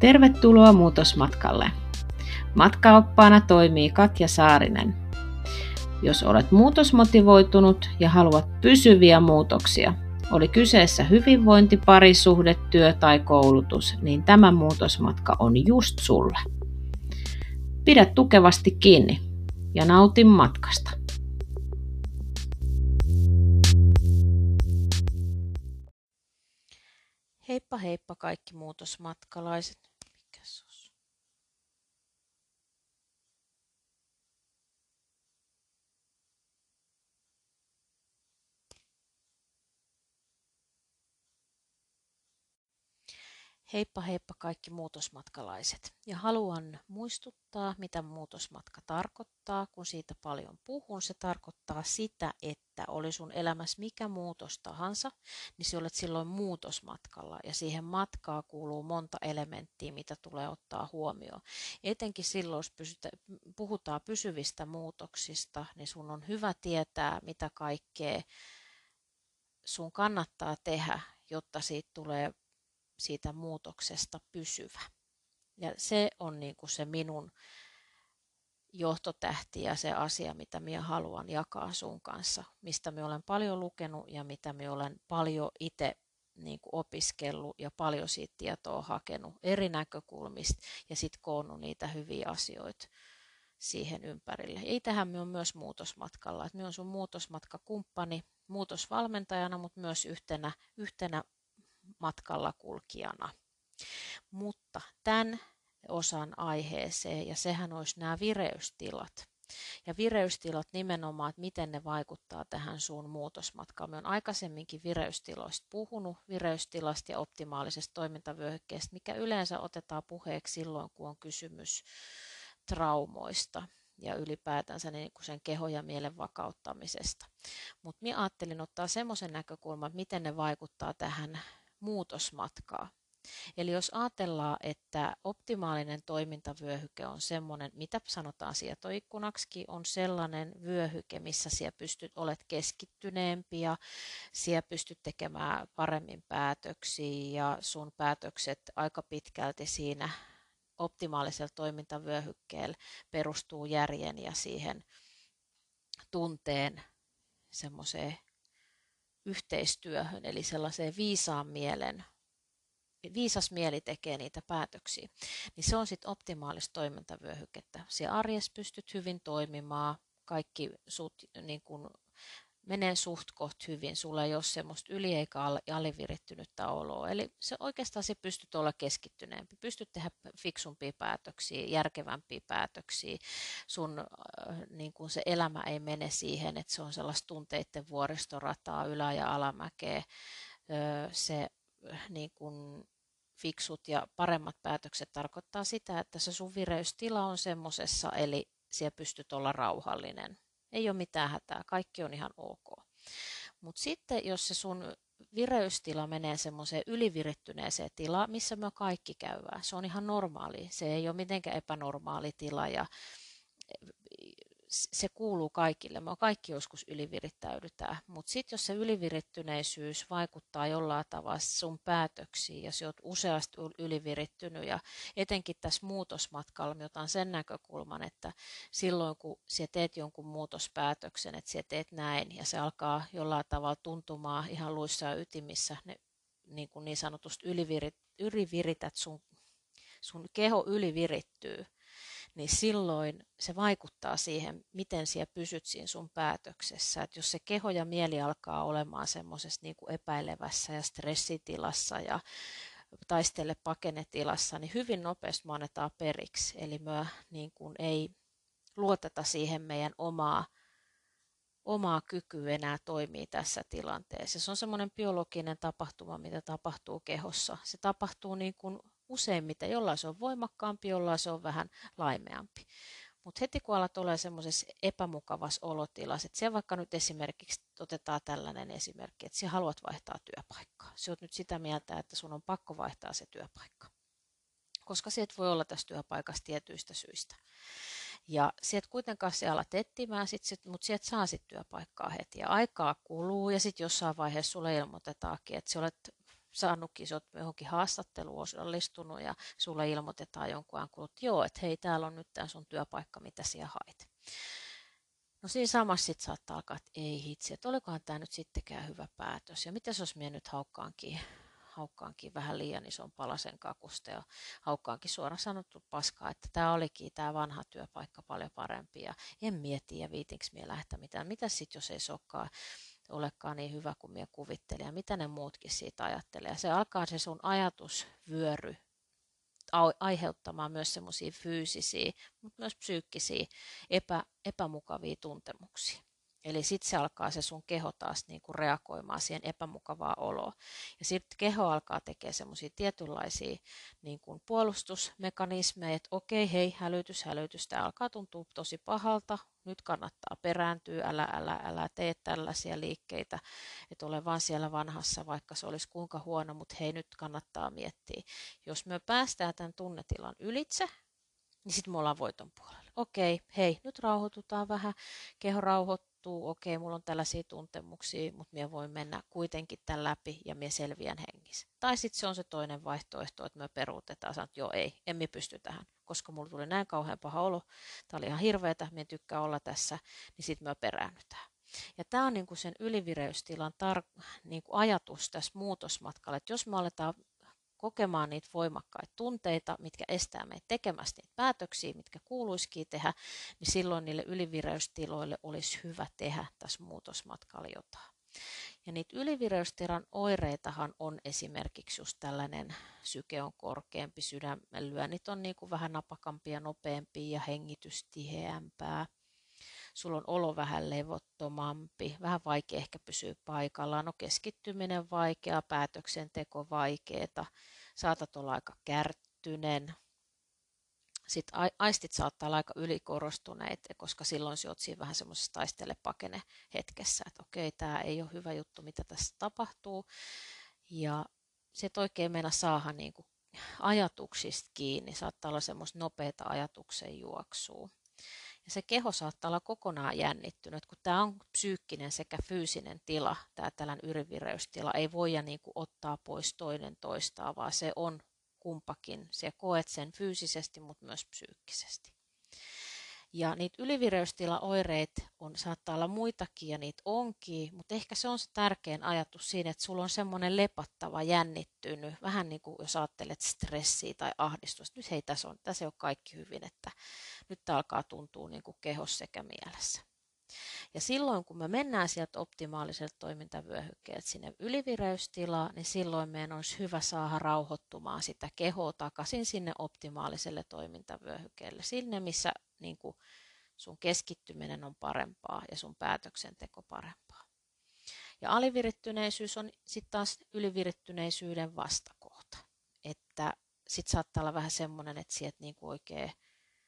Tervetuloa muutosmatkalle! Matkaoppaana toimii Katja Saarinen. Jos olet muutosmotivoitunut ja haluat pysyviä muutoksia, oli kyseessä hyvinvointi, parisuhde, työ tai koulutus, niin tämä muutosmatka on just sulle. Pidä tukevasti kiinni ja nauti matkasta. Heippa heippa kaikki muutosmatkalaiset. Heippa heippa kaikki muutosmatkalaiset. Ja haluan muistuttaa, mitä muutosmatka tarkoittaa, kun siitä paljon puhun. Se tarkoittaa sitä, että oli sun elämässä mikä muutos tahansa, niin sä olet silloin muutosmatkalla. Ja siihen matkaan kuuluu monta elementtiä, mitä tulee ottaa huomioon. Etenkin silloin, jos puhutaan pysyvistä muutoksista, niin sun on hyvä tietää, mitä kaikkea sun kannattaa tehdä, jotta siitä tulee siitä muutoksesta pysyvä. Ja se on niin kuin se minun johtotähti ja se asia, mitä minä haluan jakaa sun kanssa, mistä minä olen paljon lukenut ja mitä minä olen paljon itse niin kuin opiskellut ja paljon siitä tietoa hakenut eri näkökulmista ja sitten koonnut niitä hyviä asioita siihen ympärille. Ja itähän minä olen myös muutosmatkalla. Että minä olen sun muutosmatkakumppani muutosvalmentajana, mutta myös yhtenä matkalla kulkijana. Mutta tämän osan aiheeseen, ja sehän olisi nämä vireystilat. Ja vireystilat nimenomaan, että miten ne vaikuttaa tähän sun muutosmatkaan. Mä oon aikaisemminkin vireystiloista puhunut, vireystilasta ja optimaalisesta toimintavyöhykkeestä, mikä yleensä otetaan puheeksi silloin, kun on kysymys traumoista ja ylipäätänsä niin kuin sen keho- ja mielen vakauttamisesta. Mutta minä ajattelin ottaa semmoisen näkökulman, miten ne vaikuttaa tähän muutosmatkaa. Eli jos ajatellaan, että optimaalinen toimintavyöhyke on sellainen, mitä sanotaan sietoikkunaksikin, on sellainen vyöhyke, missä sinä olet keskittyneempi ja sinä pystyt tekemään paremmin päätöksiä ja sun päätökset aika pitkälti siinä optimaalisella toimintavyöhykkeellä perustuu järjen ja siihen tunteen semmoiseen yhteistyöhön, eli sellaiseen viisas mieli tekee niitä päätöksiä, niin se on sitten optimaalista toimintavyöhykettä. Siellä arjessa pystyt hyvin toimimaan, kaikki sut niin kun menee suht koht hyvin, sulla ei ole semmoista yli- eikä alivirittynyttä oloa. Eli se oikeastaan se pystyt olla keskittyneempi, pystyt tehdä fiksumpia päätöksiä, järkevämpiä päätöksiä. Sun niin kun se elämä ei mene siihen, että se on sellaista tunteiden vuoristorataa, ylä- ja alamäkeä. Se niin kun fiksut ja paremmat päätökset tarkoittaa sitä, että se sun vireystila on semmosessa, eli siellä pystyt olla rauhallinen. Ei ole mitään hätää, kaikki on ihan ok. Mutta sitten jos se sun vireystila menee semmoiseen ylivirittyneeseen tilaan, missä me kaikki käydään, se on ihan normaali, se ei ole mitenkään epänormaali tila ja se kuuluu kaikille. Me kaikki joskus ylivirittäydytään, mutta sitten jos se ylivirittyneisyys vaikuttaa jollain tavalla sun päätöksiin ja sä oot useasti ylivirittynyt ja etenkin tässä muutosmatkalla mä otan sen näkökulman, että silloin kun sä teet jonkun muutospäätöksen, että sä teet näin ja se alkaa jollain tavalla tuntumaan ihan luissa ja ytimissä, niin sanotusti ylivirität, sun keho ylivirittyy. Niin silloin se vaikuttaa siihen, miten sinä pysyt siinä sun päätöksessä. Et jos se keho ja mieli alkaa olemaan semmoisessa niin kuin epäilevässä ja stressitilassa ja taistele pakenetilassa, niin hyvin nopeasti me annetaan periksi. Eli me niin kuin ei luoteta siihen meidän omaa kykyä enää toimii tässä tilanteessa. Se on semmoinen biologinen tapahtuma, mitä tapahtuu kehossa. Se tapahtuu niin kuin useimmiten, jollain se on voimakkaampi, jollain se on vähän laimeampi. Mutta heti kun alat olla semmoisessa epämukavassa olotilassa, että se vaikka nyt esimerkiksi, otetaan tällainen esimerkki, että sä haluat vaihtaa työpaikkaa. Sä oot nyt sitä mieltä, että sun on pakko vaihtaa se työpaikka, koska sä et voi olla tässä työpaikassa tietyistä syistä. Ja sä et kuitenkaan se alat etsimään, mutta sä et saa sitten työpaikkaa heti ja aikaa kuluu ja sitten jossain vaiheessa sulle ilmoitetaankin, että sä olet saanutkin, sä oot johonkin haastatteluun osallistunut ja sulle ilmoitetaan jonkun ajan kulut, joo, että hei, täällä on nyt tämä sun työpaikka, mitä siellä hait. No siinä samassa sitten saattaa alkaa, että ei hitsi, että olikohan tämä nyt sittenkään hyvä päätös ja miten se olisi minä nyt haukkaankin vähän liian ison palasen kakusta ja haukkaankin suoraan sanottu paskaa, että tämä olikin tämä vanha työpaikka paljon parempi ja en mieti ja viitinkö minä lähteä mitään. Mitä sitten jos ei olekaan niin hyvä kuin minä kuvittelin ja mitä ne muutkin siitä ajattelee. Ja se alkaa se sun ajatusvyöry aiheuttamaan myös semmoisia fyysisiä, mutta myös psyykkisiä epämukavia tuntemuksia. Eli sitten se alkaa se sun keho taas niinku reagoimaan siihen epämukavaa oloa. Ja sitten keho alkaa tekemään semmoisia tietynlaisia niinku puolustusmekanismeja, että okei, hei, hälytys, tämä alkaa tuntua tosi pahalta, nyt kannattaa perääntyä, älä tee tällaisia liikkeitä, että ole vaan siellä vanhassa, vaikka se olisi kuinka huono, mutta hei, nyt kannattaa miettiä. Jos me päästään tämän tunnetilan ylitse, niin sitten me ollaan voiton puolella. Okei, hei, nyt rauhoitutaan vähän, keho rauhoittaa. Okei, mulla on tällaisia tuntemuksia, mutta minä voin mennä kuitenkin tämän läpi ja minä selviän hengissä. Tai sitten se on se toinen vaihtoehto, että me peruutetaan ja sanon, että joo ei, en minä pysty tähän, koska mulla tuli näin kauhean paha olo, tämä oli ihan hirveätä, minä en tykkää olla tässä, niin sitten me peräännytään. Ja tämä on niinku sen ylivireystilan niinku ajatus tässä muutosmatkalla, että jos me aletaan kokemaan niitä voimakkaita tunteita, mitkä estää meitä tekemästä niitä päätöksiä, mitkä kuuluisikin tehdä, niin silloin niille ylivireystiloille olisi hyvä tehdä tässä muutosmatkalla jotain. Ja niitä ylivireystilan oireitahan on esimerkiksi just tällainen syke on korkeampi, sydämen lyönnit on niin kuin vähän napakampia, nopeampia ja hengitys tiheämpää. Sulla on olo vähän levottomampi, vähän vaikea ehkä pysyä paikallaan, no keskittyminen vaikeaa, päätöksenteko vaikeaa, saatat olla aika kärttynen. Sitten aistit saattaa olla aika ylikorostuneita, koska silloin sinä olet siinä vähän semmoisessa taistele-pakene hetkessä, että okei, tämä ei ole hyvä juttu, mitä tässä tapahtuu. Ja se et oikein meinaa saada niin kuin ajatuksista kiinni, saattaa olla semmoista nopeata ajatuksen juoksua. Ja se keho saattaa olla kokonaan jännittynyt, kun tämä on psyykkinen sekä fyysinen tila, tämä tällainen ylivireystila, ei voida niin kuin ottaa pois toinen toistaan, vaan se on kumpakin. Se koet sen fyysisesti, mutta myös psyykkisesti. Ja niitä ylivireystilaoireet saattaa olla muitakin ja niitä onkin, mutta ehkä se on se tärkein ajatus siinä, että sulla on semmoinen lepattava, jännittynyt, vähän niin kuin jos ajattelet stressiä tai ahdistusta, nyt hei, tässä ei ole kaikki hyvin, että nyt tämä alkaa tuntua niin kuin kehossa sekä mielessä. Ja silloin kun me mennään sieltä optimaaliselta toimintavyöhykkeeltä sinne ylivireystilaan, niin silloin meidän olisi hyvä saada rauhoittumaan sitä kehoa takaisin sinne optimaaliselle toimintavyöhykkeelle, sinne missä niin kuin sun keskittyminen on parempaa ja sun päätöksenteko parempaa. Ja alivirittyneisyys on sitten taas ylivirittyneisyyden vastakohta, että sitten saattaa olla vähän semmoinen, että sieltä niin kuin oikein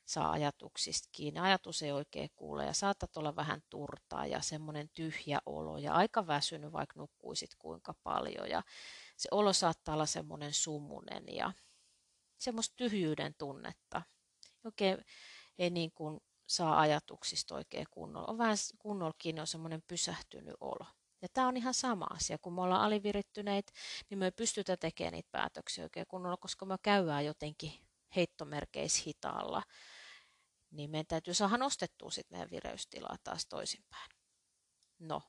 saa ajatuksista kiinni. Ajatus ei oikein kuule ja saatat olla vähän turtaa ja semmoinen tyhjä olo ja aika väsynyt, vaikka nukkuisit kuinka paljon. Ja se olo saattaa olla semmoinen sumunen ja semmoista tyhjyyden tunnetta. Oikein ei niin kuin saa ajatuksista oikein kunnolla. On vähän kunnollakin on semmoinen pysähtynyt olo. Ja tämä on ihan sama asia, kun me ollaan alivirittyneitä, niin me ei pystytä tekemään niitä päätöksiä oikein kunnolla, koska me käydään jotenkin heittomerkeissä hitaalla. Niin meidän täytyy saada nostettua sitten meidän vireystilaa taas toisinpäin. No,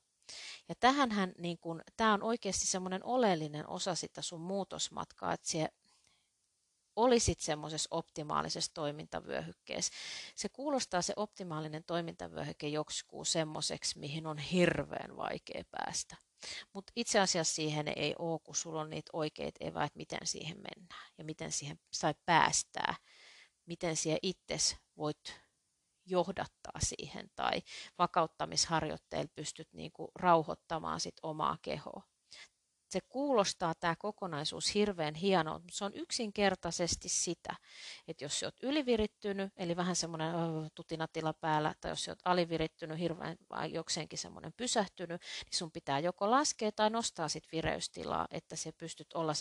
ja tähänhän niin kun, tämä on oikeasti semmoinen oleellinen osa sitä sun muutosmatkaa, että siellä olisit semmoisessa optimaalisessa toimintavyöhykkeessä. Se kuulostaa se optimaalinen toimintavyöhyke joksikuun semmoiseksi, mihin on hirveän vaikea päästä. Mutta itse asiassa siihen ei ole, kun sulla on niitä oikeat eväät, miten siihen mennään ja miten siihen sai päästää. Miten sinä itse voit johdattaa siihen tai vakauttamisharjoitteella pystyt niinku rauhoittamaan sit omaa kehoa. Se kuulostaa tämä kokonaisuus hirveän hienoa, mutta se on yksinkertaisesti sitä, että jos olet ylivirittynyt, eli vähän semmoinen tutinatila päällä, tai jos olet alivirittynyt, hirveän vai jokseenkin semmoinen pysähtynyt, niin sun pitää joko laskea tai nostaa sit vireystilaa, että sinä pystyt olla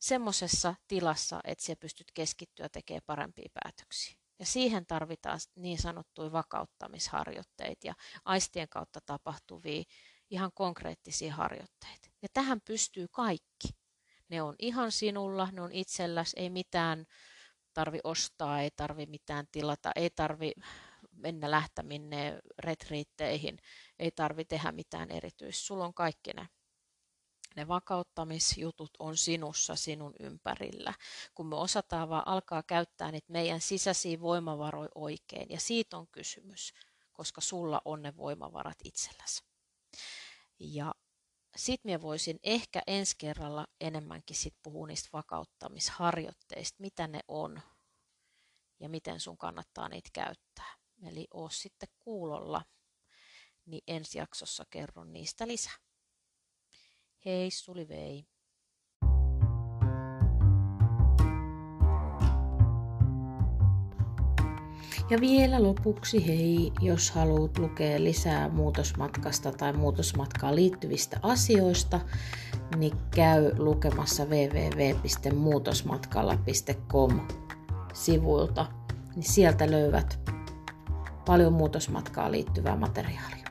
semmoisessa tilassa, että sinä pystyt keskittyä tekemään parempia päätöksiä. Ja siihen tarvitaan niin sanottuja vakauttamisharjoitteita ja aistien kautta tapahtuvia ihan konkreettisia harjoitteita. Ja tähän pystyy kaikki. Ne on ihan sinulla, ne on itselläsi, ei mitään tarvi ostaa, ei tarvi mitään tilata, ei tarvi mennä lähtäminne retriitteihin, ei tarvi tehdä mitään erityistä. Sulla on kaikki ne. Ne vakauttamisjutut on sinussa, sinun ympärillä. Kun me osataan vaan alkaa käyttää niitä meidän sisäisiä voimavaroja oikein. Ja siitä on kysymys, koska sulla on ne voimavarat itselläsi. Ja sitten minä voisin ehkä ensi kerralla enemmänkin sit puhua niistä vakauttamisharjoitteista, mitä ne on ja miten sun kannattaa niitä käyttää. Eli oo sitten kuulolla, niin ensi jaksossa kerron niistä lisää. Hei, Suli Vei. Ja vielä lopuksi hei, jos haluat lukea lisää muutosmatkasta tai muutosmatkaan liittyvistä asioista, niin käy lukemassa www.muutosmatkalla.com-sivuilta. Niin sieltä löydät paljon muutosmatkaan liittyvää materiaalia.